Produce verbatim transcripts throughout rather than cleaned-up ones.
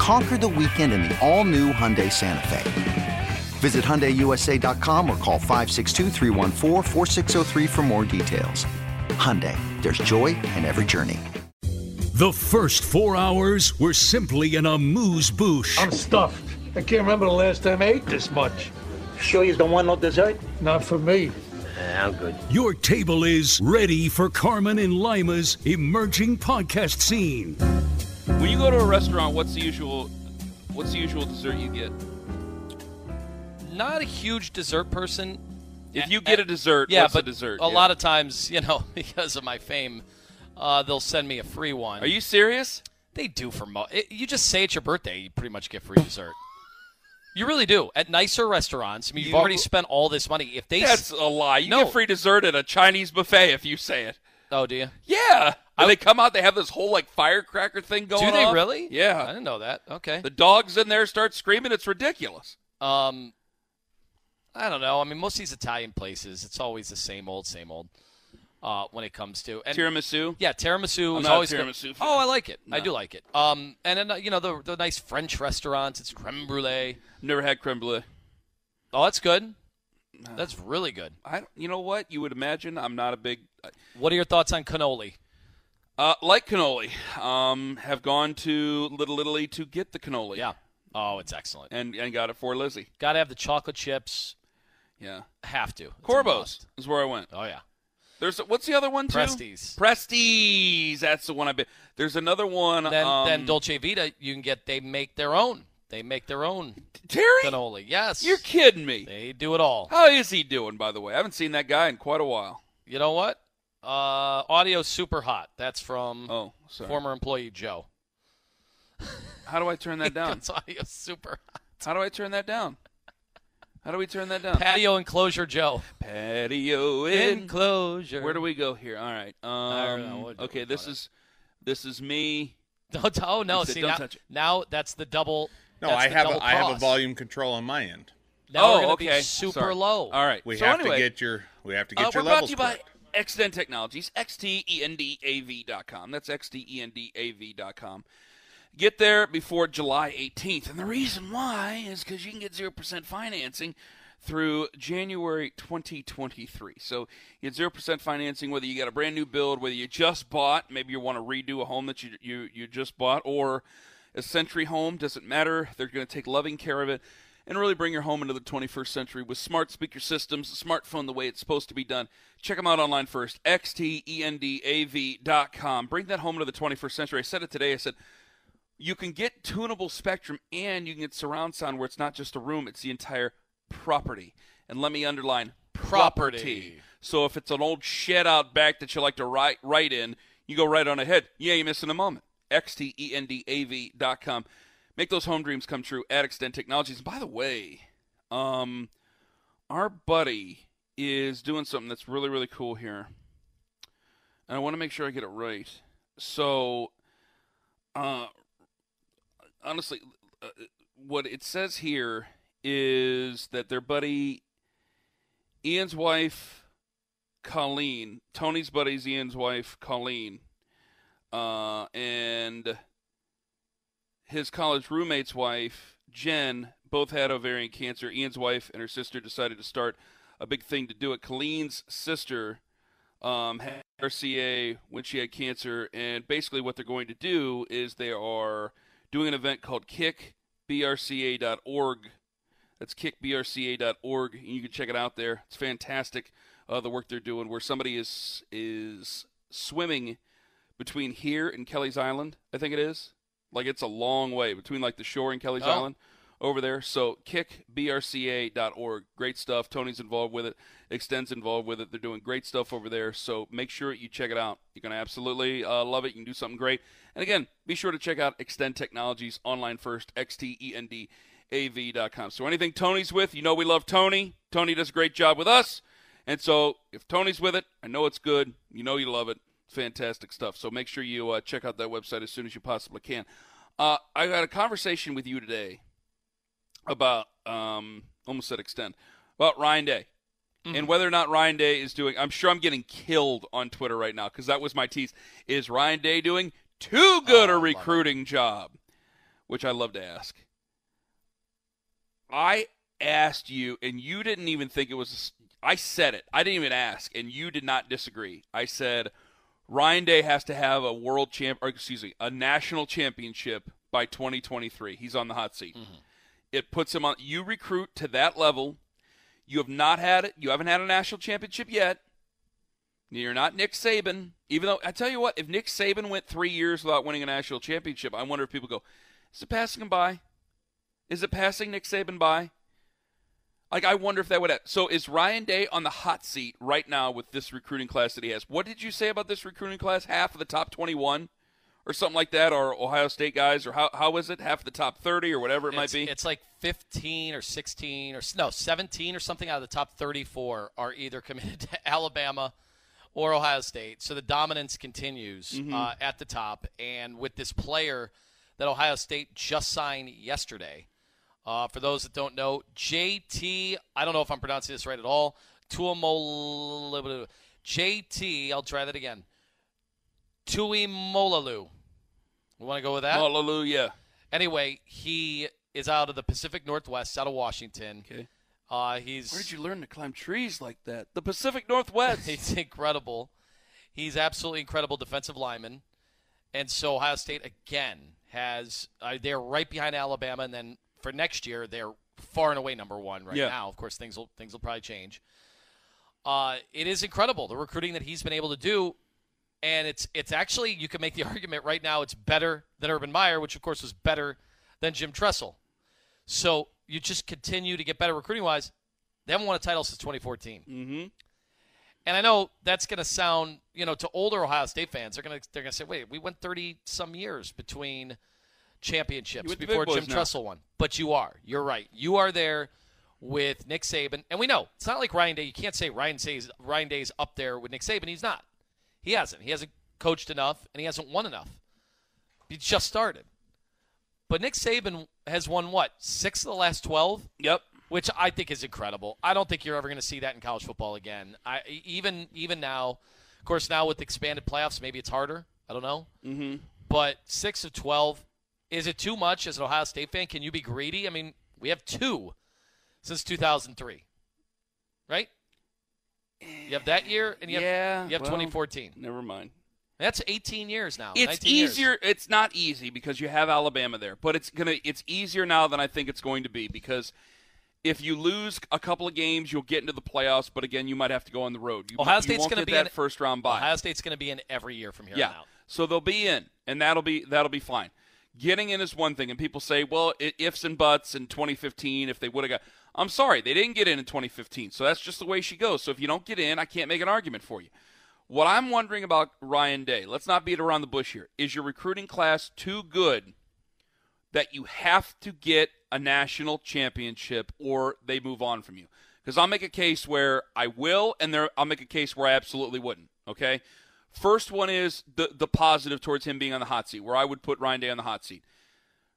Conquer the weekend in the all-new Hyundai Santa Fe. Visit Hyundai U S A dot com or call five six two, three one four, four six zero three for more details. Hyundai, there's joy in every journey. The first four hours were simply in a amuse-bouche. I'm stuffed. I can't remember the last time I ate this much. Sure you don't want no dessert? Not for me. Nah, I'm good. Your table is ready for Carmen and Lima's emerging podcast scene. When you go to a restaurant, what's the usual what's the usual dessert you get? Not a huge dessert person. If you get a dessert, yeah, what's but a dessert? A yeah. lot of times, you know, because of my fame, uh, they'll send me a free one. Are you serious? They do for mo- it, you just say it's your birthday, you pretty much get free dessert. You really do. At nicer restaurants, I mean, you've you, already spent all this money. If they That's s- a lie. You no. get free dessert at a Chinese buffet if you say it. Oh, do you? Yeah. When they come out, they have this whole, like, firecracker thing going on. Do they off. Really? Yeah. I didn't know that. Okay. The dogs in there start screaming. It's ridiculous. Um, I don't know. I mean, most of these Italian places, it's always the same old, same old uh, when it comes to. And, tiramisu? Yeah, tiramisu. I'm is not always a tiramisu fan. Oh, I like it. No. I do like it. Um, And, then, uh, you know, the, the nice French restaurants. It's creme brulee. Never had creme brulee. Oh, that's good. No. That's really good. I, You know what? You would imagine I'm not a big. I, what are your thoughts on cannoli? Uh, like cannoli, um, have gone to Little Italy to get the cannoli. Yeah. Oh, it's excellent. And and got it for Lizzie. Got to have the chocolate chips. Yeah. Have to. It's Corbo's is where I went. Oh, yeah. There's a, what's the other one, too? Presti's. Presti's. That's the one I've been. There's another one. Then, um, then Dolce Vita, you can get, they make their own. They make their own Terry? Cannoli. Yes. You're kidding me. They do it all. How is he doing, by the way? I haven't seen that guy in quite a while. You know what? Uh, audio super hot. That's from oh, former employee Joe. How do I turn that down? It's audio super hot. How do I turn that down? How do we turn that down? Patio enclosure Joe. Patio enclosure. Where do we go here? All right. Um, I don't know. We'll do okay, this is it. This is me. Don't, oh no! Said, See don't now, touch it. Now that's the double. No, I have a, I have a volume control on my end. Now oh, we're okay. Be super Sorry. Low. All right. We so have anyway, to get your we have to get uh, your levels correct. Xtend Technologies, X T E N D A V dot com. That's X T E N D A V dot com. Get there before July eighteenth. And the reason why is because you can get zero percent financing through January twenty twenty-three. So you get zero percent financing whether you got a brand new build, whether you just bought, maybe you want to redo a home that you you, you just bought, or a Century home, doesn't matter. They're going to take loving care of it and really bring your home into the twenty-first century with smart speaker systems, a smartphone the way it's supposed to be done. Check them out online first, X T E N D A V dot com. Bring that home into the twenty-first century. I said it today. I said you can get tunable spectrum and you can get surround sound where it's not just a room, it's the entire property. And let me underline property. property. So if it's an old shed out back that you like to write, write in, you go right on ahead. Yeah, you're missing a moment. X T E N D A V dot com. Make those home dreams come true at Xtend Technologies. And by the way, um, our buddy is doing something that's really, really cool here. And I want to make sure I get it right. So, uh, honestly, uh, what it says here is that their buddy, Ian's wife, Colleen, Tony's buddy's Ian's wife, Colleen, uh, and his college roommate's wife, Jen, both had ovarian cancer. Ian's wife and her sister decided to start a big thing to do it. Colleen's sister um, had R C A when she had cancer, and basically what they're going to do is they are doing an event called kick b r c a dot org. That's kick b r c a dot org, and you can check it out there. It's fantastic. uh, the work they're doing, where somebody is is swimming between here and Kelly's Island, I think it is. Like, it's a long way between, like, the shore and Kelly's oh. Island over there. So kick b r c a dot org. Great stuff. Tony's involved with it. Xtend's involved with it. They're doing great stuff over there. So make sure you check it out. You're going to absolutely uh, love it. You can do something great. And, again, be sure to check out Xtend Technologies online first, X T E N D A V dot com. So anything Tony's with, you know we love Tony. Tony does a great job with us. And so if Tony's with it, I know it's good. You know you love it. Fantastic stuff. So make sure you uh, check out that website as soon as you possibly can. Uh, I had a conversation with you today about, um, almost said Xtend, about Ryan Day. Mm-hmm. And whether or not Ryan Day is doing, I'm sure I'm getting killed on Twitter right now because that was my tease. Is Ryan Day doing too good oh, a recruiting job? Which I love to ask. I asked you, and you didn't even think it was, a, I said it. I didn't even ask, and you did not disagree. I said, Ryan Day has to have a world champ, or excuse me, a national championship by twenty twenty-three. He's on the hot seat. Mm-hmm. It puts him on. You recruit to that level. You have not had it. You haven't had a national championship yet. You're not Nick Saban. Even though, I tell you what, if Nick Saban went three years without winning a national championship, I wonder if people go, is it passing him by? Is it passing Nick Saban by? Like, I wonder if that would happen. So is Ryan Day on the hot seat right now with this recruiting class that he has? What did you say about this recruiting class? Half of the top twenty-one or something like that, or Ohio State guys, or how how is it? Half of the top thirty or whatever it it's, might be? It's like fifteen or sixteen or no, seventeen or something out of the top thirty-four are either committed to Alabama or Ohio State. So the dominance continues mm-hmm. uh, at the top. And with this player that Ohio State just signed yesterday, Uh, for those that don't know, J T, I don't know if I'm pronouncing this right at all, Tuimoloau, J T, I'll try that again, Tuimoloau. We want to go with that? Tuimoloau, yeah. Anyway, he is out of the Pacific Northwest, out of Washington. Okay. Uh, he's, where did you learn to climb trees like that? The Pacific Northwest. He's incredible. He's absolutely incredible defensive lineman. And so Ohio State, again, has uh, they're right behind Alabama, and then for next year, they're far and away number one right yeah. now. Of course, things will things will probably change. Uh, it is incredible, the recruiting that he's been able to do. And it's it's actually, you can make the argument right now, it's better than Urban Meyer, which, of course, was better than Jim Tressel. So you just continue to get better recruiting-wise. They haven't won a title since twenty fourteen. Mm-hmm. And I know that's going to sound, you know, to older Ohio State fans, they're going to they're going to say, wait, we went thirty-some years between – championships before Jim now. Tressel won. But you are. You're right. You are there with Nick Saban. And we know. It's not like Ryan Day. You can't say Ryan Day's, Ryan Day's up there with Nick Saban. He's not. He hasn't. He hasn't coached enough, and he hasn't won enough. He just started. But Nick Saban has won, what, six of the last twelve? Yep. Which I think is incredible. I don't think you're ever going to see that in college football again. I even even now, of course, now with expanded playoffs, maybe it's harder. I don't know. Mm-hmm. But six of twelve. Is it too much as an Ohio State fan? Can you be greedy? I mean, we have two since two thousand three, right? You have that year, and you have, yeah, you have well, twenty fourteen. Never mind. That's eighteen years now. It's easier. Years. It's not easy because you have Alabama there, but it's gonna. It's easier now than I think it's going to be because if you lose a couple of games, you'll get into the playoffs. But again, you might have to go on the road. You, Ohio State's going to be that in, first round bye. Ohio State's going to be in every year from here yeah. on out. So they'll be in, and that'll be that'll be fine. Getting in is one thing, and people say, well, ifs and buts in twenty fifteen, if they would have got – I'm sorry, they didn't get in in twenty fifteen, so that's just the way she goes. So if you don't get in, I can't make an argument for you. What I'm wondering about Ryan Day, let's not beat around the bush here, is your recruiting class too good that you have to get a national championship or they move on from you? Because I'll make a case where I will, and there, I'll make a case where I absolutely wouldn't, okay? First one is the, the positive towards him being on the hot seat, where I would put Ryan Day on the hot seat.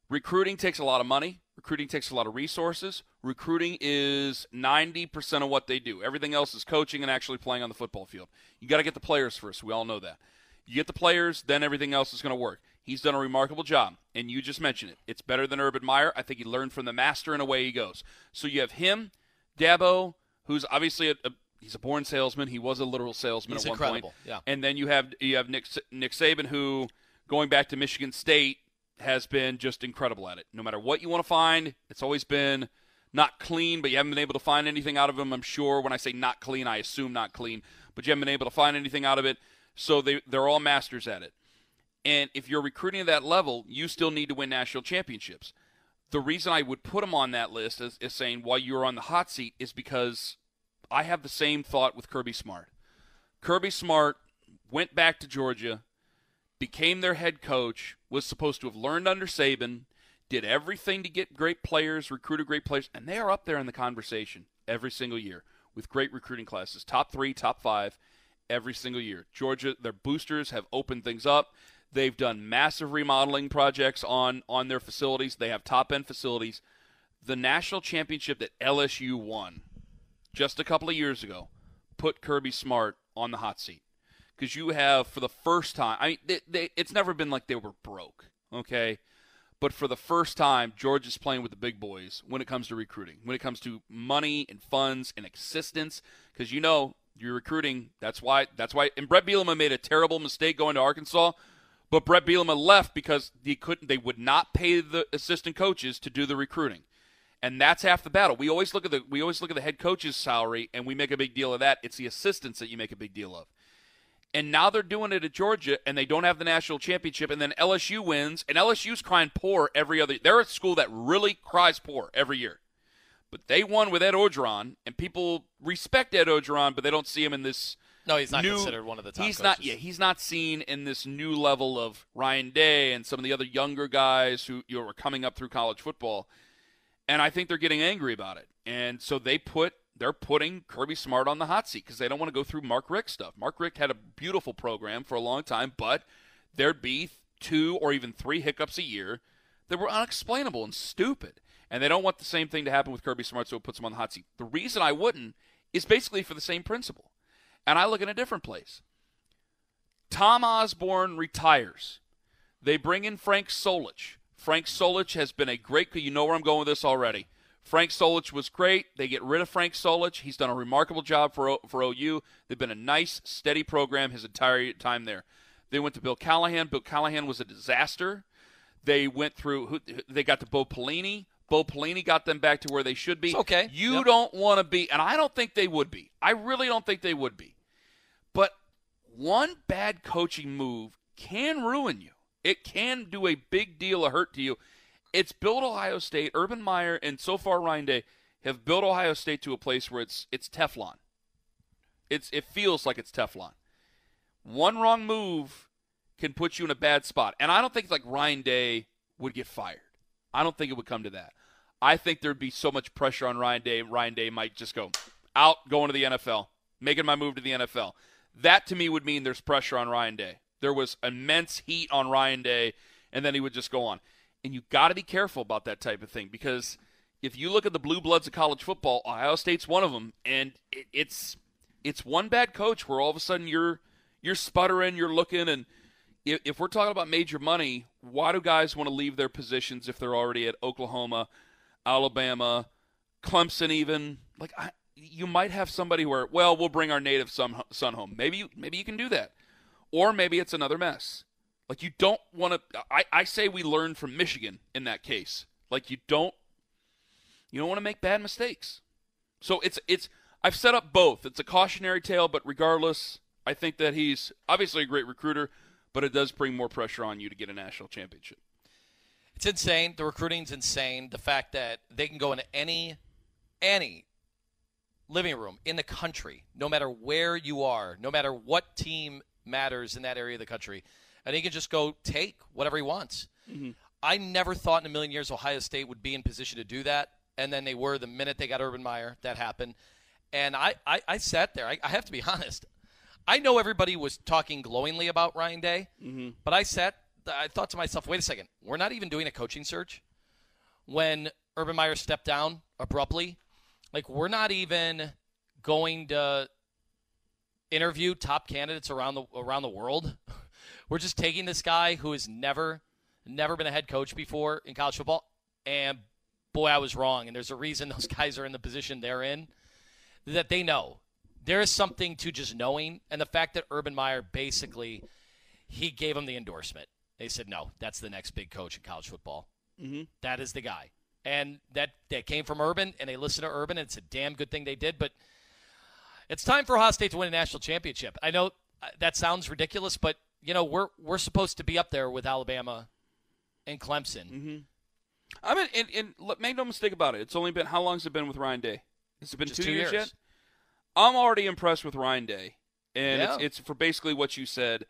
Recruiting takes a lot of money. Recruiting takes a lot of resources. Recruiting is ninety percent of what they do. Everything else is coaching and actually playing on the football field. You got to get the players first. We all know that. You get the players, then everything else is going to work. He's done a remarkable job, and you just mentioned it. It's better than Urban Meyer. I think he learned from the master, and away he goes. So you have him, Dabo, who's obviously a, a he's a born salesman. He was a literal salesman he's at one incredible. Point. Yeah. And then you have you have Nick Nick Saban, who, going back to Michigan State, has been just incredible at it. No matter what you want to find, it's always been not clean, but you haven't been able to find anything out of him, I'm sure. When I say not clean, I assume not clean. But you haven't been able to find anything out of it. So they, they're all masters at it. And if you're recruiting at that level, you still need to win national championships. The reason I would put him on that list is, is saying while you're on the hot seat is because I have the same thought with Kirby Smart. Kirby Smart went back to Georgia, became their head coach, was supposed to have learned under Saban, did everything to get great players, recruited great players, and they are up there in the conversation every single year with great recruiting classes, top three, top five, every single year. Georgia, their boosters have opened things up. They've done massive remodeling projects on, on their facilities. They have top-end facilities. The national championship that L S U won just a couple of years ago put Kirby Smart on the hot seat because you have, for the first time, I mean, they, they, it's never been like they were broke, okay? But for the first time, Georgia's playing with the big boys when it comes to recruiting, when it comes to money and funds and assistance because, you know, you're recruiting. That's why. That's why. And Brett Bielema made a terrible mistake going to Arkansas. But Brett Bielema left because he couldn't, they would not pay the assistant coaches to do the recruiting. And that's half the battle. We always look at the we always look at the head coach's salary, and we make a big deal of that. It's the assistants that you make a big deal of. And now they're doing it at Georgia, and they don't have the national championship, and then L S U wins, and L S U's crying poor every other year. They're a school that really cries poor every year. But they won with Ed Orgeron, and people respect Ed Orgeron, but they don't see him in this. No, he's not new, considered one of the top he's coaches. Not, yeah, he's not seen in this new level of Ryan Day and some of the other younger guys who you know, are coming up through college football. And I think they're getting angry about it. And so they put, they're putting Kirby Smart on the hot seat because they don't want to go through Mark Richt stuff. Mark Richt had a beautiful program for a long time, but there'd be two or even three hiccups a year that were unexplainable and stupid. And they don't want the same thing to happen with Kirby Smart, so it puts him on the hot seat. The reason I wouldn't is basically for the same principle. And I look in a different place. Tom Osborne retires. They bring in Frank Solich. Frank Solich has been a great – you know where I'm going with this already. Frank Solich was great. They get rid of Frank Solich. He's done a remarkable job for, for O U. They've been a nice, steady program his entire time there. They went to Bill Callahan. Bill Callahan was a disaster. They went through – they got to Bo Pelini. Bo Pelini got them back to where they should be. It's okay. You yep. don't want to be – and I don't think they would be. I really don't think they would be. But one bad coaching move can ruin you. It can do a big deal of hurt to you. It's built Ohio State. Urban Meyer and so far Ryan Day have built Ohio State to a place where it's it's Teflon. It's it feels like it's Teflon. One wrong move can put you in a bad spot. And I don't think it's like Ryan Day would get fired. I don't think it would come to that. I think there'd be so much pressure on Ryan Day. Ryan Day might just go out, going to the N F L, making my move to the N F L. That, to me, would mean there's pressure on Ryan Day. There was immense heat on Ryan Day, and then he would just go on. And you've got to be careful about that type of thing because if you look at the blue bloods of college football, Ohio State's one of them, and it, it's it's one bad coach where all of a sudden you're you're sputtering, you're looking, and if, if we're talking about major money, why do guys want to leave their positions if they're already at Oklahoma, Alabama, Clemson even? Like, I you might have somebody where, well, we'll bring our native son home. Maybe you, maybe you can do that. Or maybe it's another mess. Like, you don't want to – I I say we learn from Michigan in that case. Like, you don't – you don't want to make bad mistakes. So it's – it's I've set up both. It's a cautionary tale, but regardless, I think that he's obviously a great recruiter, but it does bring more pressure on you to get a national championship. It's insane. The recruiting's insane. The fact that they can go into any – any – living room in the country, no matter where you are, no matter what team matters in that area of the country, and he can just go take whatever he wants. Mm-hmm. I never thought in a million years Ohio State would be in position to do that, and then they were the minute they got Urban Meyer. That happened. And I, I, I sat there. I, I have to be honest. I know everybody was talking glowingly about Ryan Day, mm-hmm. but I sat I thought to myself, wait a second, we're not even doing a coaching search when Urban Meyer stepped down abruptly. Like, we're not even going to interview top candidates around the around the world. We're just taking this guy who has never, never been a head coach before in college football, and boy, I was wrong. And there's a reason those guys are in the position they're in, that they know. There is something to just knowing, and the fact that Urban Meyer basically, he gave him the endorsement. They said, no, that's the next big coach in college football. Mm-hmm. That is the guy. And that, that came from Urban, and they listened to Urban, and it's a damn good thing they did. But it's time for Ohio State to win a national championship. I know that sounds ridiculous, but, you know, we're we're supposed to be up there with Alabama and Clemson. Mm-hmm. I mean, and, and make no mistake about it. It's only been – how long has it been with Ryan Day? Has it been two, two years yet? I'm already impressed with Ryan Day. And yeah. it's, it's for basically what you said.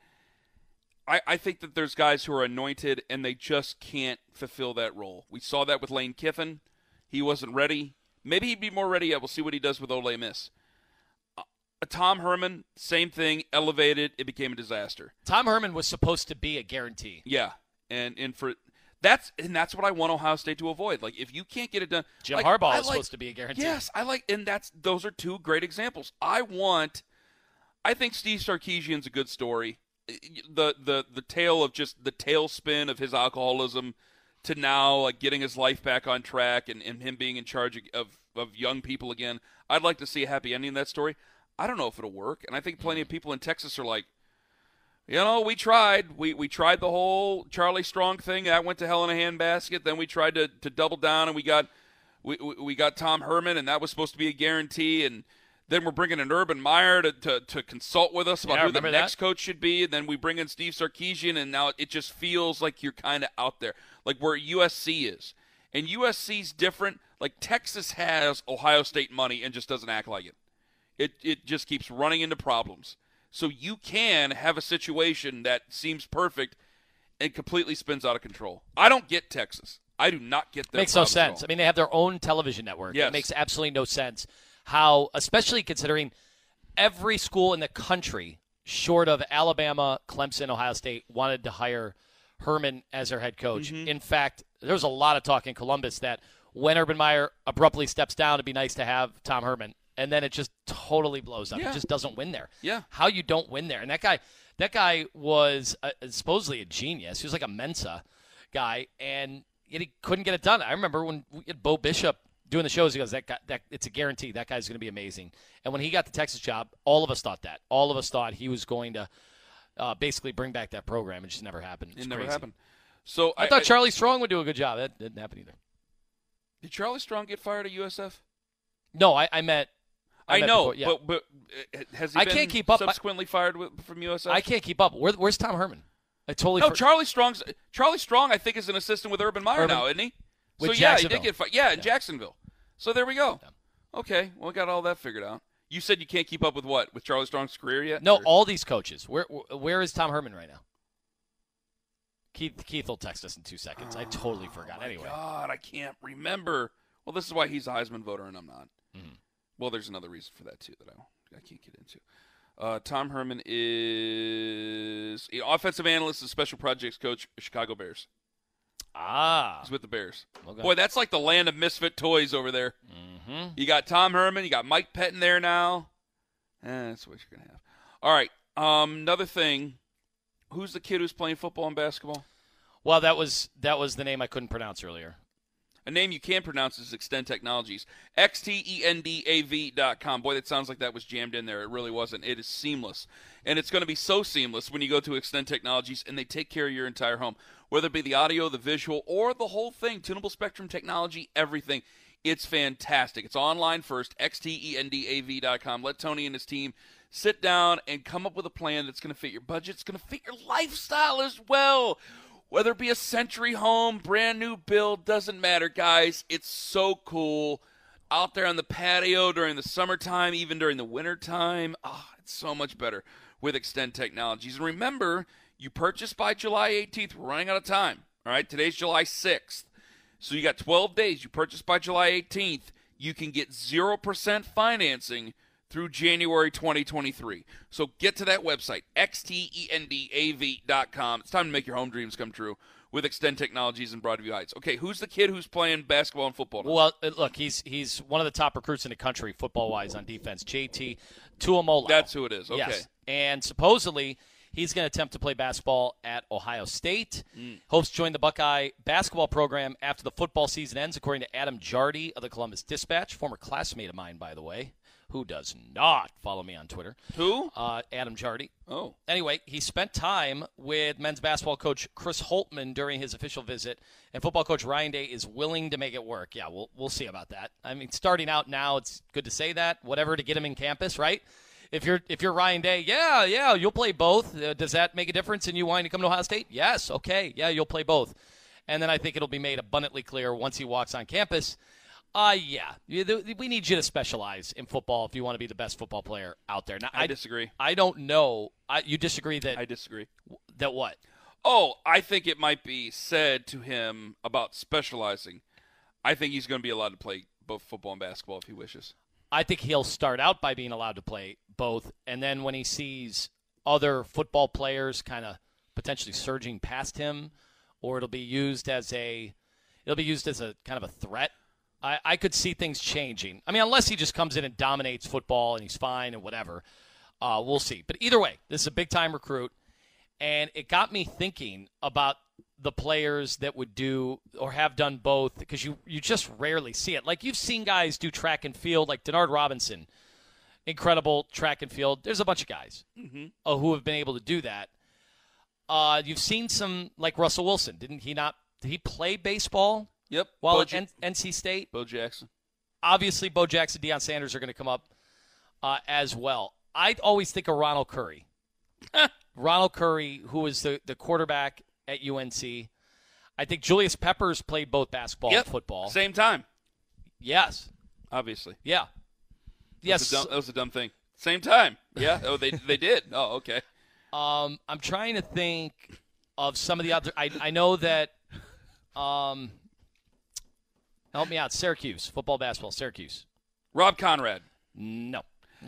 I, I think that there's guys who are anointed and they just can't fulfill that role. We saw that with Lane Kiffin. He wasn't ready. Maybe he'd be more ready yet. We'll see what he does with Ole Miss. Uh, Tom Herman, same thing, elevated. It became a disaster. Tom Herman was supposed to be a guarantee. Yeah, and and for that's and that's what I want Ohio State to avoid. Like, if you can't get it done, Jim like, Harbaugh I is like, supposed to be a guarantee. Yes, I like, and that's those are two great examples. I want. I think Steve Sarkeesian's a good story. The, the the tale of just the tailspin of his alcoholism to now like getting his life back on track and, and him being in charge of, of young people again. I'd like to see a happy ending in that story. I don't know if it'll work, and I think plenty of people in Texas are like, you know, we tried. We we tried the whole Charlie Strong thing. That went to hell in a handbasket. Then we tried to, to double down, and we got we we got Tom Herman, and that was supposed to be a guarantee, and then we're bringing in Urban Meyer to, to, to consult with us about yeah, who the next that. coach should be. And then we bring in Steve Sarkeesian, and now it just feels like you're kind of out there, like where U S C is. And U S C's different. Like Texas has Ohio State money and just doesn't act like it. It it just keeps running into problems. So you can have a situation that seems perfect and completely spins out of control. I don't get Texas. I do not get that. Makes no sense. I mean, they have their own television network. Yes. It makes absolutely no sense. How, especially considering every school in the country, short of Alabama, Clemson, Ohio State, wanted to hire Herman as their head coach. Mm-hmm. In fact, there was a lot of talk in Columbus that when Urban Meyer abruptly steps down, it'd be nice to have Tom Herman. And then it just totally blows up. Yeah. It just doesn't win there. Yeah. How you don't win there. And that guy that guy was a, supposedly a genius. He was like a Mensa guy, and yet he couldn't get it done. I remember when we had Bo Bishop doing the shows, he goes, that guy, that it's a guarantee. That guy's going to be amazing. And when he got the Texas job, all of us thought that. All of us thought he was going to uh, basically bring back that program. It just never happened. It's it never crazy. happened. So I, I thought I, Charlie Strong would do a good job. That didn't happen either. Did Charlie Strong get fired at U S F? No, I, I meant. I, I met know, before, yeah. but, but has he I been can't keep up. subsequently I, fired with, from U S F? I can't keep up. Where, where's Tom Herman? I totally. No, for- Charlie Strong's Charlie Strong. I think is an assistant with Urban Meyer Urban, now, isn't he? So yeah, he did get fired. Yeah, in yeah. Jacksonville. So there we go. Okay, well, we got all that figured out. You said you can't keep up with what? With Charlie Strong's career yet? No, or? all these coaches. Where where is Tom Herman right now? Keith Keith will text us in two seconds. Oh, I totally forgot. My anyway, God, I can't remember. Well, this is why he's a Heisman voter and I'm not. Mm-hmm. Well, there's another reason for that too that I don't, I can't get into. Uh, Tom Herman is an offensive analyst and special projects coach at Chicago Bears. Ah. He's with the Bears. Okay. Boy, that's like the land of misfit toys over there. Mm-hmm. You got Tom Herman. You got Mike Pettin there now. Eh, that's what you're going to have. All right. Um, another thing. Who's the kid who's playing football and basketball? Well, that was that was the name I couldn't pronounce earlier. A name you can pronounce is Xtend Technologies. X T E N D A V dot com. Boy, that sounds like that was jammed in there. It really wasn't. It is seamless. And it's going to be so seamless when you go to Xtend Technologies and they take care of your entire home. Whether it be the audio, the visual, or the whole thing, tunable spectrum technology, everything. It's fantastic. It's online first, X T E N D A V dot com. Let Tony and his team sit down and come up with a plan that's going to fit your budget. It's going to fit your lifestyle as well. Whether it be a century home, brand new build, doesn't matter, guys. It's so cool. Out there on the patio during the summertime, even during the wintertime. Oh, it's so much better with Xtend Technologies. And remember, you purchase by July eighteenth. We're running out of time. All right, today's July sixth. So you got twelve days. You purchase by July eighteenth. You can get zero percent financing through January twenty twenty-three. So get to that website, X T E N D A V dot com. It's time to make your home dreams come true with Xtend Technologies in Broadview Heights. Okay, who's the kid who's playing basketball and football now? Well, look, he's he's one of the top recruits in the country football-wise on defense, J T Tuimoloau. That's who it is, okay. Yes. And supposedly he's going to attempt to play basketball at Ohio State. Mm. Hopes to join the Buckeye basketball program after the football season ends, according to Adam Jardy of the Columbus Dispatch, former classmate of mine, by the way, who does not follow me on Twitter. Who? Uh, Adam Jardy. Oh. Anyway, he spent time with men's basketball coach Chris Holtman during his official visit, and football coach Ryan Day is willing to make it work. Yeah, we'll we'll see about that. I mean, starting out now, it's good to say that, whatever, to get him in campus, right? If you're if you're Ryan Day, yeah, yeah, you'll play both. Uh, does that make a difference in you wanting to come to Ohio State? Yes, okay, yeah, you'll play both. And then I think it'll be made abundantly clear once he walks on campus, uh, yeah, we need you to specialize in football if you want to be the best football player out there. Now, I, I disagree. I don't know. I, you disagree that? I disagree. That what? Oh, I think it might be said to him about specializing. I think he's going to be allowed to play both football and basketball if he wishes. I think he'll start out by being allowed to play both, and then when he sees other football players kind of potentially surging past him, or it'll be used as a, it'll be used as a kind of a threat. I, I could see things changing. I mean, unless he just comes in and dominates football and he's fine and whatever, uh, we'll see. But either way, this is a big time recruit, and it got me thinking about the players that would do or have done both, because you, you just rarely see it. Like, you've seen guys do track and field, like Denard Robinson, incredible track and field. There's a bunch of guys mm-hmm. uh, who have been able to do that. Uh, you've seen some, like Russell Wilson. Didn't he not – did he play baseball? Yep. While Bo at N- NC State? Bo Jackson. Obviously, Bo Jackson, Deion Sanders are going to come up uh, as well. I always think of Ronald Curry. Ronald Curry, who was the, the quarterback – at U N C. I think Julius Peppers played both basketball yep. and football. Same time. Yes. Obviously. Yeah. Yes. That was a dumb, that was a dumb thing. Same time. Yeah. Oh, they they did. Oh, okay. Um, I'm trying to think of some of the other. I, I know that, um, help me out. Syracuse. Football, basketball. Syracuse. Rob Conrad. No.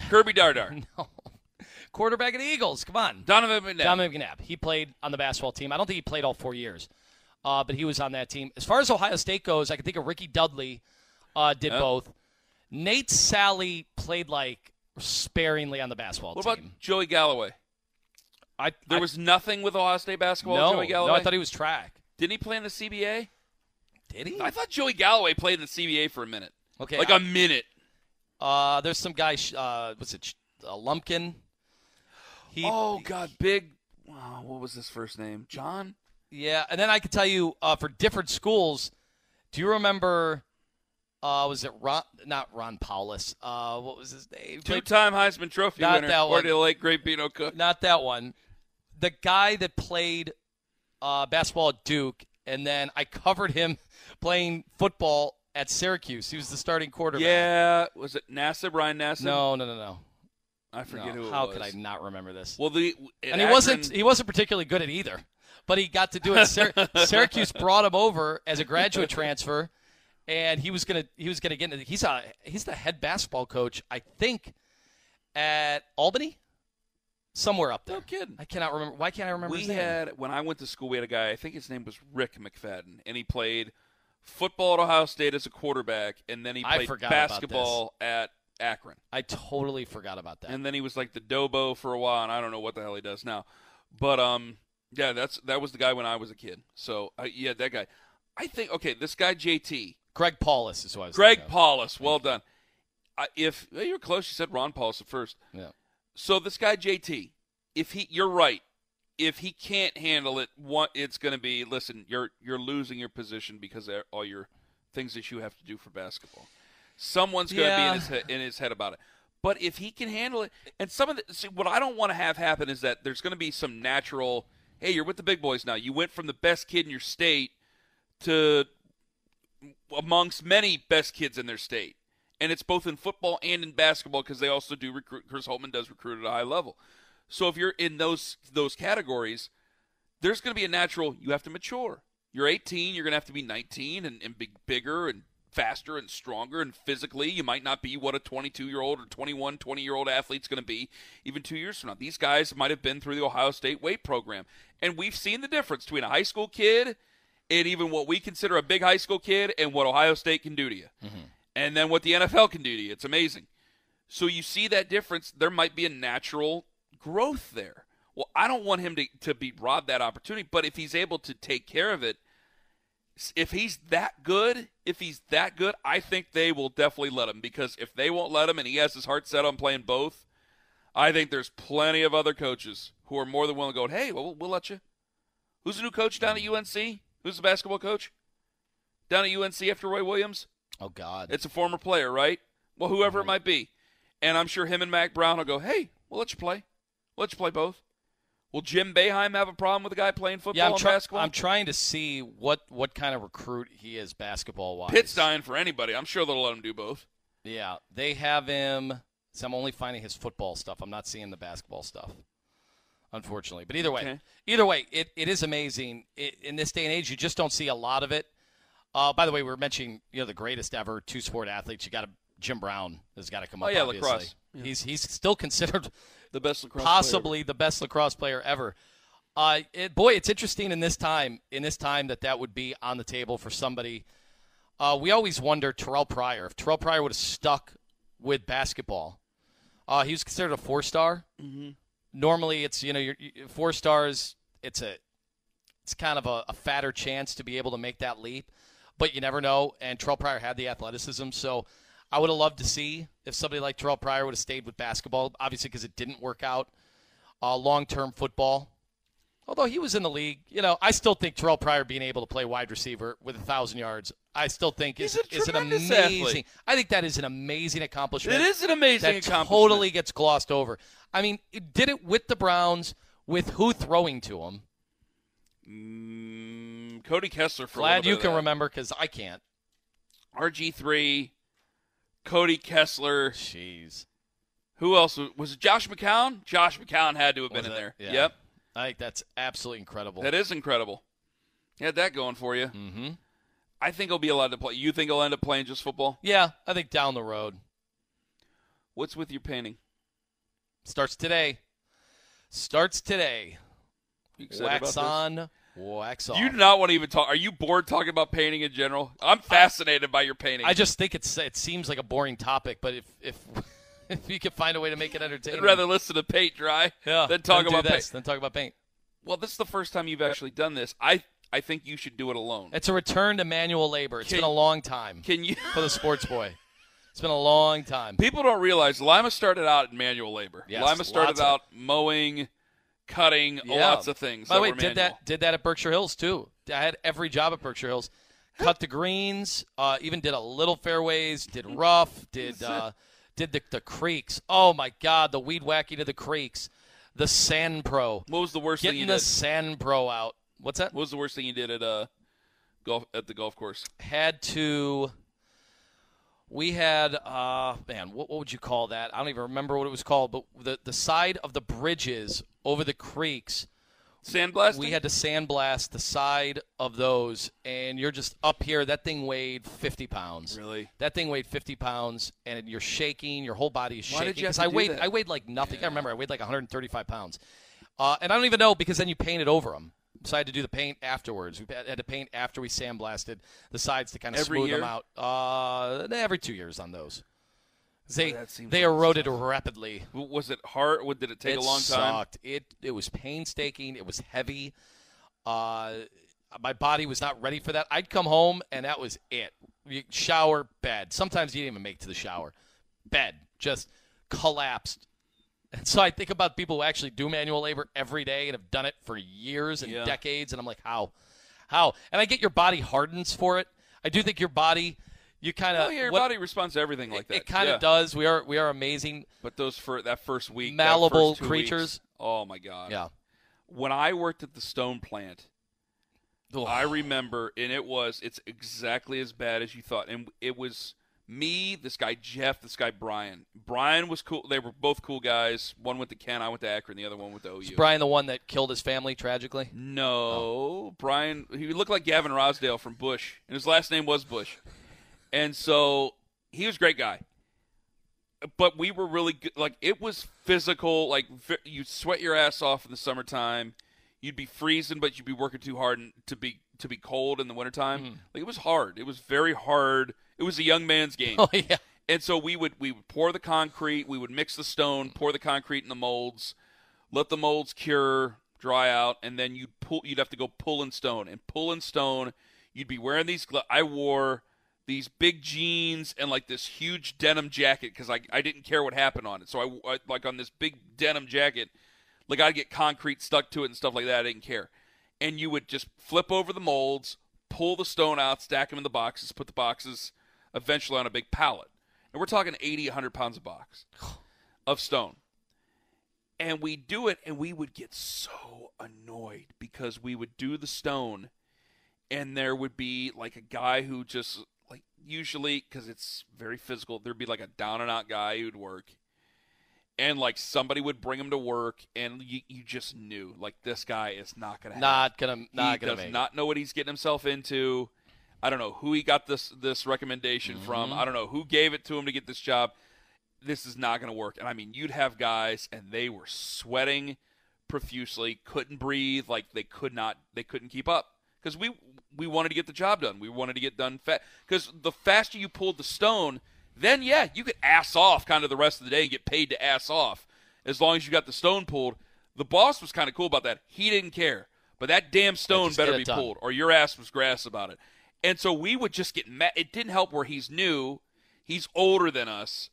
Kirby Dardar. No. Quarterback of the Eagles. Come on. Donovan McNabb. Donovan McNabb. He played on the basketball team. I don't think he played all four years, uh, but he was on that team. As far as Ohio State goes, I can think of Ricky Dudley uh, did yep. both. Nate Sally played, like, sparingly on the basketball what team. What about Joey Galloway? I There I, was nothing with Ohio State basketball no, with Joey Galloway? No, I thought he was track. Didn't he play in the C B A? Did he? I thought Joey Galloway played in the C B A for a minute. Okay. Like I, a minute. Uh, there's some guy, uh, was it uh, Lumpkin? He, oh, God, big wow, – what was his first name? John? Yeah, and then I could tell you uh, for different schools, do you remember uh, – was it Ron – not Ron Paulus. Uh, what was his name? Two-time Heisman Trophy not winner. Not that one. The late, great Beano Cook. Not that one. The guy that played uh, basketball at Duke, and then I covered him playing football at Syracuse. He was the starting quarterback. Yeah. Was it Nassib, Ryan Nassib? No, no, no, no. I forget no, who it how was. How could I not remember this? Well, the And he Akron, wasn't he wasn't particularly good at either, but he got to do it. Syr- Syracuse brought him over as a graduate transfer, and he was gonna he was gonna get into. He's a he's the head basketball coach, I think, at Albany, somewhere up there. No kidding. I cannot remember. Why can't I remember? We his name? had when I went to school, we had a guy. I think his name was Rick McFadden, and he played football at Ohio State as a quarterback, and then he played basketball at Akron. I totally forgot about that. And then he was like the Dabo for a while, and I don't know what the hell he does now. But um, yeah, that's that was the guy when I was a kid. So uh, yeah, that guy. I think okay, this guy J T. Greg Paulus is what I was Greg Paulus. Well done. Uh, if well, you're close, you said Ron Paulus at first. Yeah. So this guy J T, if he, you're right. If he can't handle it, what it's going to be? Listen, you're you're losing your position because of all your things that you have to do for basketball. Someone's going to yeah. be in his, head, in his head about it. But if he can handle it, and some of the, see, what I don't want to have happen is that there's going to be some natural, hey, you're with the big boys now. You went from the best kid in your state to amongst many best kids in their state. And it's both in football and in basketball because they also do recruit. Chris Holtman does recruit at a high level. So if you're in those those categories, there's going to be a natural, you have to mature. You're eighteen, you're going to have to be nineteen and, and be bigger and faster and stronger, and physically you might not be what a twenty-two-year-old or twenty-one, twenty-year-old athlete's going to be even two years from now. These guys might have been through the Ohio State weight program, and we've seen the difference between a high school kid and even what we consider a big high school kid and what Ohio State can do to you, mm-hmm. and then what the N F L can do to you. It's amazing. So you see that difference. There might be a natural growth there. Well, I don't want him to, to be robbed that opportunity, but if he's able to take care of it, if he's that good, if he's that good, I think they will definitely let him, because if they won't let him and he has his heart set on playing both, I think there's plenty of other coaches who are more than willing to go, hey, well, we'll let you. Who's the new coach down at U N C? Who's the basketball coach down at U N C after Roy Williams? Oh, God. It's a former player, right? Well, whoever it might be. And I'm sure him and Mac Brown will go, hey, we'll let you play. We'll let you play both. Will Jim Boeheim have a problem with a guy playing football yeah, and try- basketball? I'm trying to see what, what kind of recruit he is basketball-wise. Pitt's dying for anybody. I'm sure they'll let him do both. Yeah, they have him. So I'm only finding his football stuff. I'm not seeing the basketball stuff, unfortunately. But either way, okay. either way, it, it is amazing. It, in this day and age, you just don't see a lot of it. Uh, by the way, we were mentioning you know the greatest ever two-sport athletes. You got to Jim Brown has got to come up. Oh yeah, obviously. Lacrosse. Yeah. He's he's still considered the best lacrosse possibly player the best lacrosse player ever. Uh, it, boy, it's interesting in this time in this time that that would be on the table for somebody. Uh, we always wonder Terrell Pryor if Terrell Pryor would have stuck with basketball. Uh, he was considered a four-star. Mm-hmm. Normally, it's you know, your, your four stars. It's a, it's kind of a, a fatter chance to be able to make that leap, but you never know. And Terrell Pryor had the athleticism, so I would have loved to see if somebody like Terrell Pryor would have stayed with basketball. Obviously, because it didn't work out. Uh, long-term football, although he was in the league, you know, I still think Terrell Pryor being able to play wide receiver with a thousand yards. I still think is, is an amazing athlete. I think that is an amazing accomplishment. It is an amazing that accomplishment. Totally gets glossed over. I mean, it did it with the Browns, with who throwing to him? Mm, Cody Kessler for Glad a little bit you of can that. Remember because I can't. R G three, Cody Kessler. Jeez. Who else? Was it Josh McCown? Josh McCown had to have been was in that? There. Yeah. Yep. I think that's absolutely incredible. That is incredible. You had that going for you. Mm-hmm. I think he'll be allowed to play. You think he'll end up playing just football? Yeah, I think down the road. What's with your painting? Starts today. Starts today. Wax on, this? Wax off. You do not want to even talk. Are you bored talking about painting in general? I'm fascinated I, by your painting. I just think it's it seems like a boring topic, but if if, if you could find a way to make it entertaining. I'd rather listen to paint dry yeah, than talk about this, paint. Than talk about paint. Well, this is the first time you've actually done this. I I think you should do it alone. It's a return to manual labor. It's can, been a long time can you, for the sports boy. It's been a long time. People don't realize Lima started out in manual labor. Yes, Lima started out mowing, cutting, yeah. lots of things. By the way, did that, did that at Berkshire Hills, too. I had every job at Berkshire Hills. Cut the greens, uh, even did a little fairways, did rough, did uh, did the, the creeks. Oh, my God, the weed whacking of the creeks. The Sand Pro. What was the worst Getting thing you did? Getting the Sand Pro out. What's that? What was the worst thing you did at uh, golf at the golf course? Had to – we had uh, – man, what, what would you call that? I don't even remember what it was called, but the, the side of the bridges over the creeks. Sandblasting? We had to sandblast the side of those, and you're just up here. That thing weighed fifty pounds. Really? That thing weighed fifty pounds, and you're shaking. Your whole body is Why shaking. Why did you have to I do weighed, that? I weighed like nothing. Yeah. I remember I weighed like one hundred thirty-five pounds. Uh, and I don't even know because then you painted over them. So I had to do the paint afterwards. We had to paint after we sandblasted the sides to kind of every smooth year? Them out. Uh, every two years on those. They oh, they eroded tough. Rapidly. Was it hard? Did it take it a long time? Sucked. It It was painstaking. It was heavy. Uh, my body was not ready for that. I'd come home, and that was it. You shower, bed. Sometimes you didn't even make it to the shower. Bed. Just collapsed. So I think about people who actually do manual labor every day and have done it for years and yeah. decades, and I'm like, how? How? And I get your body hardens for it. I do think your body, you kind of. No, your what, body responds to everything like it, that. It kind of yeah. does. We are we are amazing. But those for that first week. Malleable first creatures. Weeks, oh, my God. Yeah. When I worked at the stone plant, oh. I remember, and it was, it's exactly as bad as you thought. And it was. Me, this guy Jeff, this guy Brian. Brian was cool. They were both cool guys. One went to Kent, I went to Akron, the other one went to O U. Is Brian the one that killed his family tragically? No. Oh. Brian, he looked like Gavin Rosdale from Bush, and his last name was Bush. And so he was a great guy. But we were really good. Like, it was physical. Like, you'd sweat your ass off in the summertime. You'd be freezing, but you'd be working too hard to be to be cold in the wintertime. Mm. Like, it was hard. It was very hard. It was a young man's game. Oh, yeah. And so we would we would pour the concrete, we would mix the stone, pour the concrete in the molds, let the molds cure, dry out, and then you'd pull you'd have to go pull in stone and pull in stone. You'd be wearing these gloves. I wore these big jeans and, like, this huge denim jacket because I, I didn't care what happened on it. So, I, I like, on this big denim jacket, like, I'd get concrete stuck to it and stuff like that. I didn't care. And you would just flip over the molds, pull the stone out, stack them in the boxes, put the boxes eventually on a big pallet. And we're talking eighty, one hundred pounds a box of stone. And we do it, and we would get so annoyed because we would do the stone, and there would be, like, a guy who just, like, usually, because it's very physical, there'd be, like, a down-and-out guy who'd work. And, like, somebody would bring him to work, and you, you just knew, like, this guy is not going to not gonna, not gonna make it. He does not know what he's getting himself into. I don't know who he got this, this recommendation mm-hmm. from. I don't know who gave it to him to get this job. This is not going to work. And, I mean, you'd have guys, and they were sweating profusely, couldn't breathe, like they could not, they couldn't keep up. Because we we wanted to get the job done. We wanted to get done fast. Because the faster you pulled the stone, then, yeah, you could ass off kind of the rest of the day and get paid to ass off as long as you got the stone pulled. The boss was kind of cool about that. He didn't care. But that damn stone better be pulled, or your ass was grass about it. And so we would just get mad. It didn't help where he's new. He's older than us.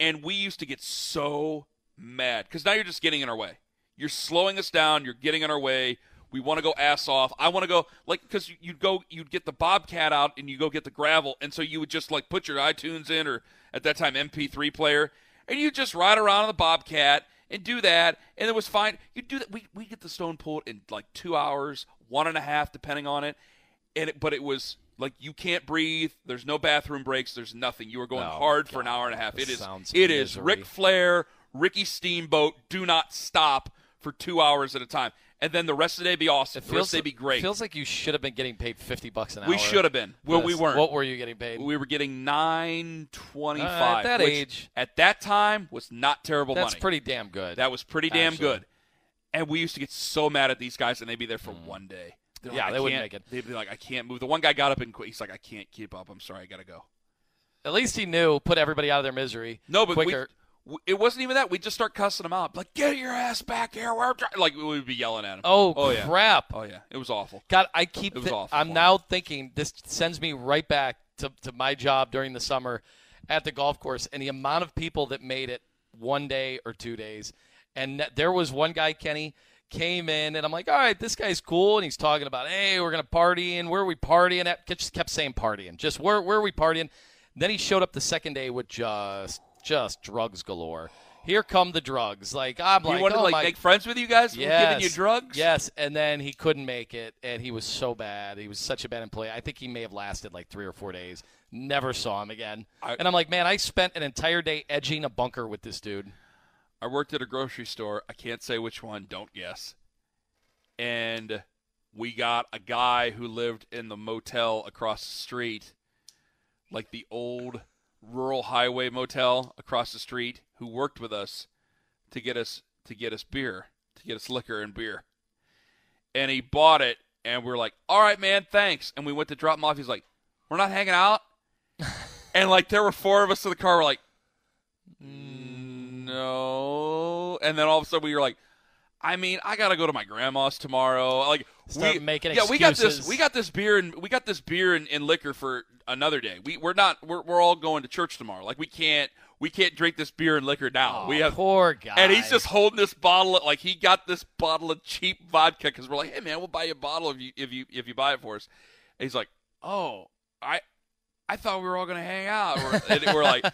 And we used to get so mad because now you're just getting in our way. You're slowing us down. You're getting in our way. We want to go ass off. I want to go like because you'd go, you'd get the Bobcat out and you go get the gravel, and so you would just like put your iTunes in or at that time M P three player, and you just ride around on the Bobcat and do that, and it was fine. You do that. We we get the stone pulled in like two hours, one and a half depending on it, and it, but it was. Like, you can't breathe. There's no bathroom breaks. There's nothing. You were going oh, hard God. for an hour and a half. It is, it is Ric Flair, Ricky Steamboat, do not stop for two hours at a time. And then the rest of the day be awesome. It the feels, rest of the day be great. It feels like you should have been getting paid fifty bucks an hour. We should have been. Well, we weren't. What were you getting paid? We were getting nine twenty-five. Uh, at that age. At that time was not terrible that's money. That's pretty damn good. That was pretty damn Actually. good. And we used to get so mad at these guys, and they'd be there for mm. one day. They're yeah, like, they wouldn't make it. They'd be like, I can't move. The one guy got up and quit. He's like, I can't keep up. I'm sorry. I got to go. At least he knew. Put everybody out of their misery. No, but we, we, it wasn't even that. We'd just start cussing him out. Like, get your ass back here. We're like, we would be yelling at him. Oh, oh crap. Yeah. Oh, yeah. It was awful. God, I keep it was th- awful. I'm now thinking this sends me right back to, to my job during the summer at the golf course and the amount of people that made it one day or two days. And there was one guy, Kenny, came in, and I'm like, all right, this guy's cool, and he's talking about, hey, we're going to party, and where are we partying at? Just kept saying partying. Just where where are we partying? Then he showed up the second day with just just drugs galore. Here come the drugs. Like, I'm you like, wanted oh, to like, my... make friends with you guys? Yes. We're giving you drugs? Yes, and then he couldn't make it, and he was so bad. He was such a bad employee. I think he may have lasted like three or four days. Never saw him again. I... And I'm like, man, I spent an entire day edging a bunker with this dude. I worked at a grocery store. I can't say which one. Don't guess. And we got a guy who lived in the motel across the street, like the old rural highway motel across the street, who worked with us to get us to get us beer, to get us liquor and beer. And he bought it, and we were like, all right, man, thanks. And we went to drop him off. He's like, we're not hanging out? And, like, there were four of us in the car. We're like, no. And then all of a sudden we were like, I mean, I gotta go to my grandma's tomorrow. Like, Start we making yeah, excuses. we got this, we got this beer and we got this beer and, and liquor for another day. We we're not we're we're all going to church tomorrow. Like, we can't we can't drink this beer and liquor now. Oh, we have poor guy. And he's just holding this bottle of, like he got this bottle of cheap vodka because we're like, hey man, we'll buy you a bottle if you if you if you buy it for us. And he's like, oh, I I thought we were all gonna hang out. We're, and we're like.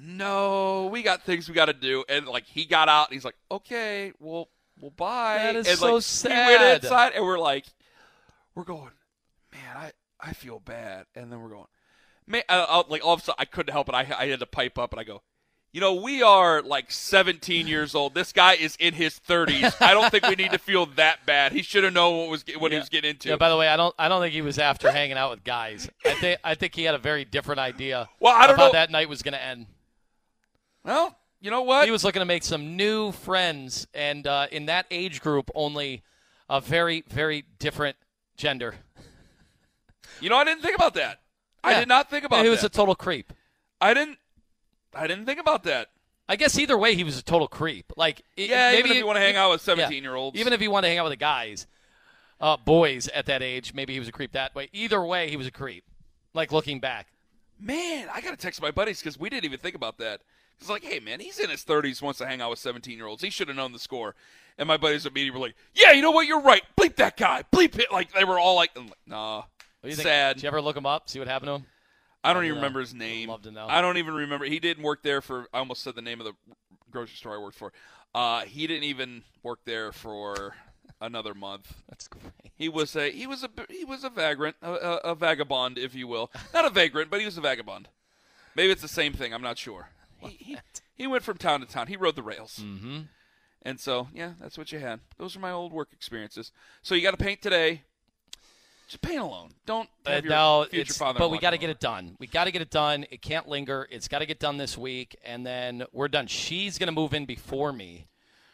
No, we got things we got to do. And, like, he got out, and he's like, okay, well, well bye. That is and, so like, sad. We went inside, and we're like, we're going, man, I, I feel bad. And then we're going, man, I, I, like, all of a sudden, I couldn't help it. I, I had to pipe up, and I go, you know, we are, like, seventeen years old. This guy is in his thirties. I don't think we need to feel that bad. He should have known what was what yeah. he was getting into. Yeah, by the way, I don't I don't think he was after hanging out with guys. I, th- I think he had a very different idea well, I don't of know. how that night was going to end. Well, you know what? He was looking to make some new friends, and uh, in that age group, only a very, very different gender. You know, I didn't think about that. Yeah. I did not think about that. He was a total creep. I didn't I didn't think about that. I guess either way, he was a total creep. Like, yeah, maybe even if you want to hang out with seventeen-year-olds. Yeah, even if you want to hang out with the guys. uh, boys at that age. Maybe he was a creep that way. Either way, he was a creep, like looking back. Man, I got to text my buddies because we didn't even think about that. It's like, hey, man, he's in his thirties, wants to hang out with seventeen-year-olds. He should have known the score. And my buddies immediately were like, yeah, you know what? You're right. Bleep that guy. Bleep it. Like, they were all like, nah, what do you sad. Think? Did you ever look him up, see what happened to him? I don't, I don't even know. remember his name. I'd love to know. I don't even remember. He didn't work there for – I almost said the name of the grocery store I worked for. Uh, he didn't even work there for another month. That's great. He was a he was a he was a vagrant, a, a, a vagabond, if you will. Not a vagrant, but he was a vagabond. Maybe it's the same thing. I'm not sure. He, he, he went from town to town. He rode the rails. Mm-hmm. And so, yeah, that's what you had. Those are my old work experiences. So you got to paint today. Just paint alone. Don't have your uh, no, future father. But we got to get it done. We got to get it done. It can't linger. It's got to get done this week, and then we're done. She's going to move in before me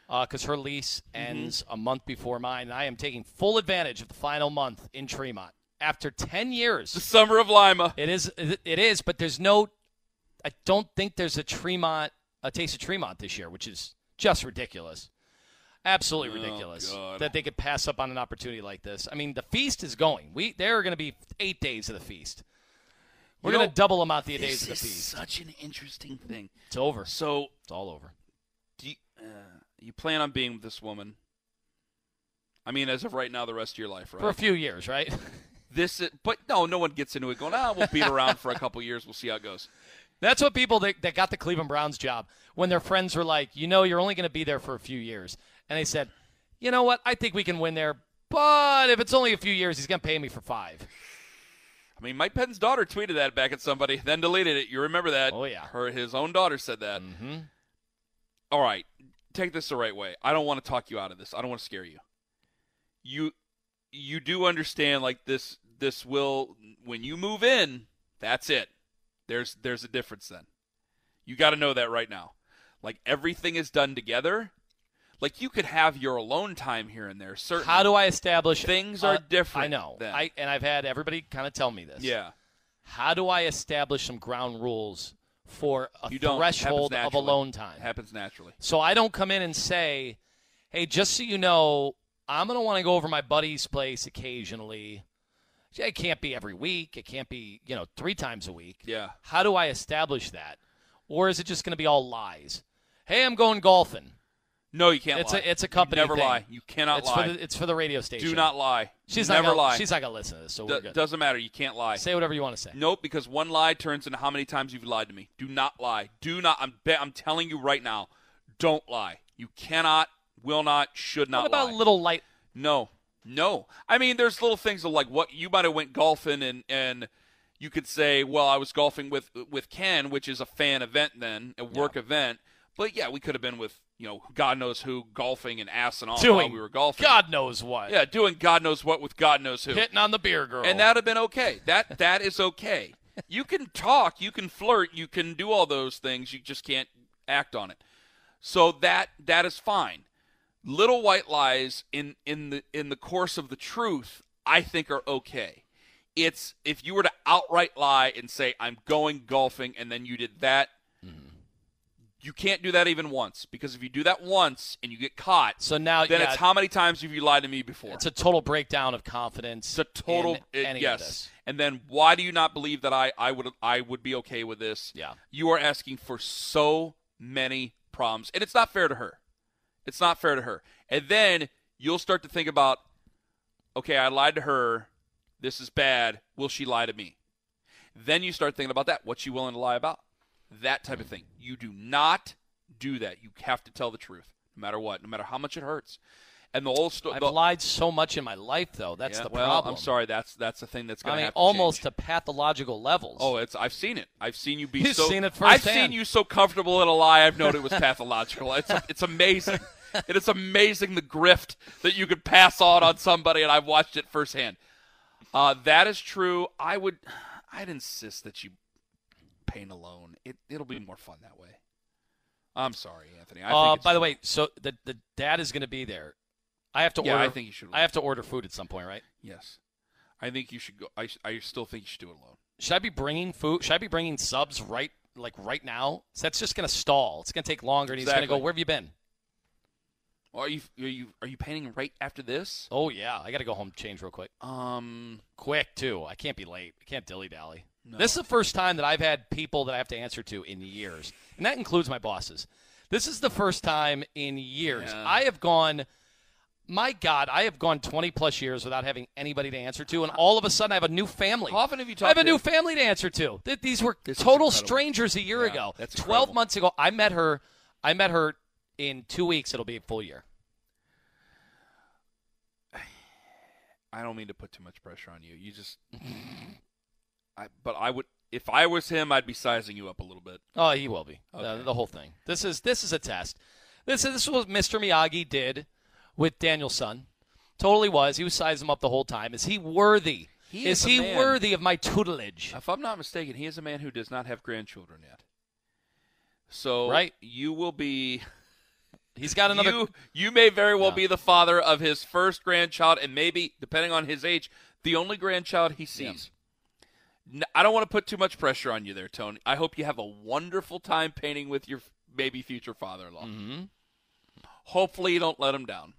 because uh, her lease ends mm-hmm. a month before mine, and I am taking full advantage of the final month in Tremont. After ten years. The summer of Lima. It is, It is, but there's no – I don't think there's a Tremont, a Taste of Tremont this year, which is just ridiculous. Absolutely ridiculous oh, that they could pass up on an opportunity like this. I mean, the feast is going. We There are going to be eight days of the feast. We're going to double them out the days of the feast. This is such an interesting thing. It's over. So it's all over. Do you, uh, you plan on being with this woman? I mean, as of right now, the rest of your life, right? For a few years, right? This, is, But no, no one gets into it going, ah, we'll beat around for a couple years. We'll see how it goes. That's what people that, that got the Cleveland Browns job, when their friends were like, you know, you're only going to be there for a few years. And they said, you know what, I think we can win there, but if it's only a few years, he's going to pay me for five. I mean, Mike Penn's daughter tweeted that back at somebody, then deleted it. You remember that? Oh, yeah. Her, his own daughter said that. Mm-hmm. All right, take this the right way. I don't want to talk you out of this. I don't want to scare you. You you do understand, like, this, this will, when you move in, that's it. There's there's a difference then. You got to know that right now. Like, everything is done together. Like, you could have your alone time here and there. Certainly. How do I establish things uh, are different? I know. Then. I and I've had everybody kind of tell me this. Yeah. How do I establish some ground rules for a you threshold of alone time? It happens naturally. So I don't come in and say, "Hey, just so you know, I'm going to want to go over to my buddy's place occasionally." It can't be every week. It can't be, you know, three times a week. Yeah. How do I establish that? Or is it just going to be all lies? Hey, I'm going golfing. No, you can't it's lie. A, it's a company you never thing. lie. You cannot it's lie. For the, it's for the radio station. Do not lie. She's never not gonna, lie. She's not going to listen to this, so D- we're good. Doesn't matter. You can't lie. Say whatever you want to say. Nope, because one lie turns into how many times you've lied to me. Do not lie. Do not. I'm be- I'm telling you right now, don't lie. You cannot, will not, should not lie. What about lie? Little light? No. No. I mean, there's little things of like what you might have went golfing and, and you could say, well, I was golfing with, with Ken, which is a fan event then, a work yeah. event. But, yeah, we could have been with, you know, God knows who golfing and ass and all doing while we were golfing. God knows what. Yeah, doing God knows what with God knows who. Hitting on the beer girl. And that would have been okay. That That is okay. You can talk. You can flirt. You can do all those things. You just can't act on it. So that that is fine. Little white lies in, in the in the course of the truth, I think, are okay. It's if you were to outright lie and say, I'm going golfing, and then you did that, mm-hmm. you can't do that even once. Because if you do that once and you get caught, so now, then yeah, it's how many times have you lied to me before? It's a total breakdown of confidence. It's a total in it, any yes. of this. And then why do you not believe that I, I would I would be okay with this? Yeah. You are asking for so many problems. And it's not fair to her. It's not fair to her. And then you'll start to think about, okay, I lied to her. This is bad. Will she lie to me? Then you start thinking about that. What's she willing to lie about? That type of thing. You do not do that. You have to tell the truth, no matter what, no matter how much it hurts. And the whole story. I've the, lied so much in my life, though. That's yeah, the well, problem. I'm sorry. That's that's the thing that's going to happen. I mean, almost change. to pathological levels. Oh, it's. I've seen it. I've seen you be You've so. You've seen it firsthand. I've seen you so comfortable in a lie. I've known it was pathological. It's it's amazing. It is amazing the grift that you could pass on on somebody, and I've watched it firsthand. Uh, that is true. I would. I'd insist that you paint alone. It it'll be more fun that way. I'm sorry, Anthony. I uh, think by the way, so the the dad is going to be there. I have to yeah, order. I think you should. Leave. I have to order food at some point, right? Yes, I think you should go. I, I still think you should do it alone. Should I be bringing food? Should I be bringing subs right like right now? So that's just going to stall. It's going to take longer, and exactly. he's going to go. Where have you been? Are you are you are you painting right after this? Oh yeah, I got to go home, change real quick. Um, quick too. I can't be late. I can't dilly dally. No. This is the first time that I've had people that I have to answer to in years, and that includes my bosses. This is the first time in years yeah. I have gone. My God, I have gone twenty plus years without having anybody to answer to, and all of a sudden I have a new family. How often have you talked? I have a to new family to answer to. These were this total strangers a year yeah, ago. That's Twelve incredible. months ago, I met her. I met her. In two weeks, it'll be a full year. I don't mean to put too much pressure on you. You just, I, but I would, if I was him, I'd be sizing you up a little bit. Oh, he will be. Okay. Uh, the whole thing. This is this is a test. This is this was what Mister Miyagi did with Daniel's son. Totally was. He was sizing him up the whole time. Is he worthy? He is, is he man, worthy of my tutelage? If I'm not mistaken, he is a man who does not have grandchildren yet. So right. you will be. He's got another. You, you may very well yeah. be the father of his first grandchild, and maybe, depending on his age, the only grandchild he sees. Yeah. No, I don't want to put too much pressure on you there, Tony. I hope you have a wonderful time painting with your maybe future father-in-law. Mm-hmm. Hopefully, you don't let him down.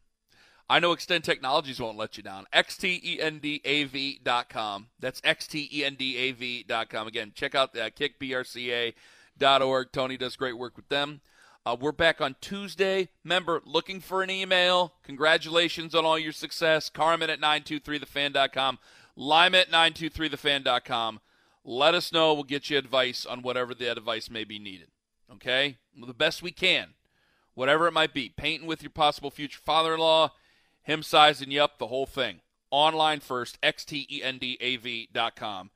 I know Xtend Technologies won't let you down. X T E N D A V dot com. That's X T E N D A V dot com. Again, check out the uh, kick b r c a dot org. Tony does great work with them. Uh, we're back on Tuesday. Remember, looking for an email. Congratulations on all your success. Carmen at nine two three the fan dot com. Lima at nine two three the fan dot com. Let us know. We'll get you advice on whatever the advice may be needed. Okay? Well, the best we can. Whatever it might be. Painting with your possible future father-in-law. Him sizing you up. The whole thing. Online first. X T E N D A V dot com.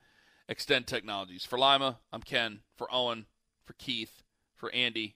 Xtend Technologies. For Lima, I'm Ken. For Owen. For Keith. For Andy.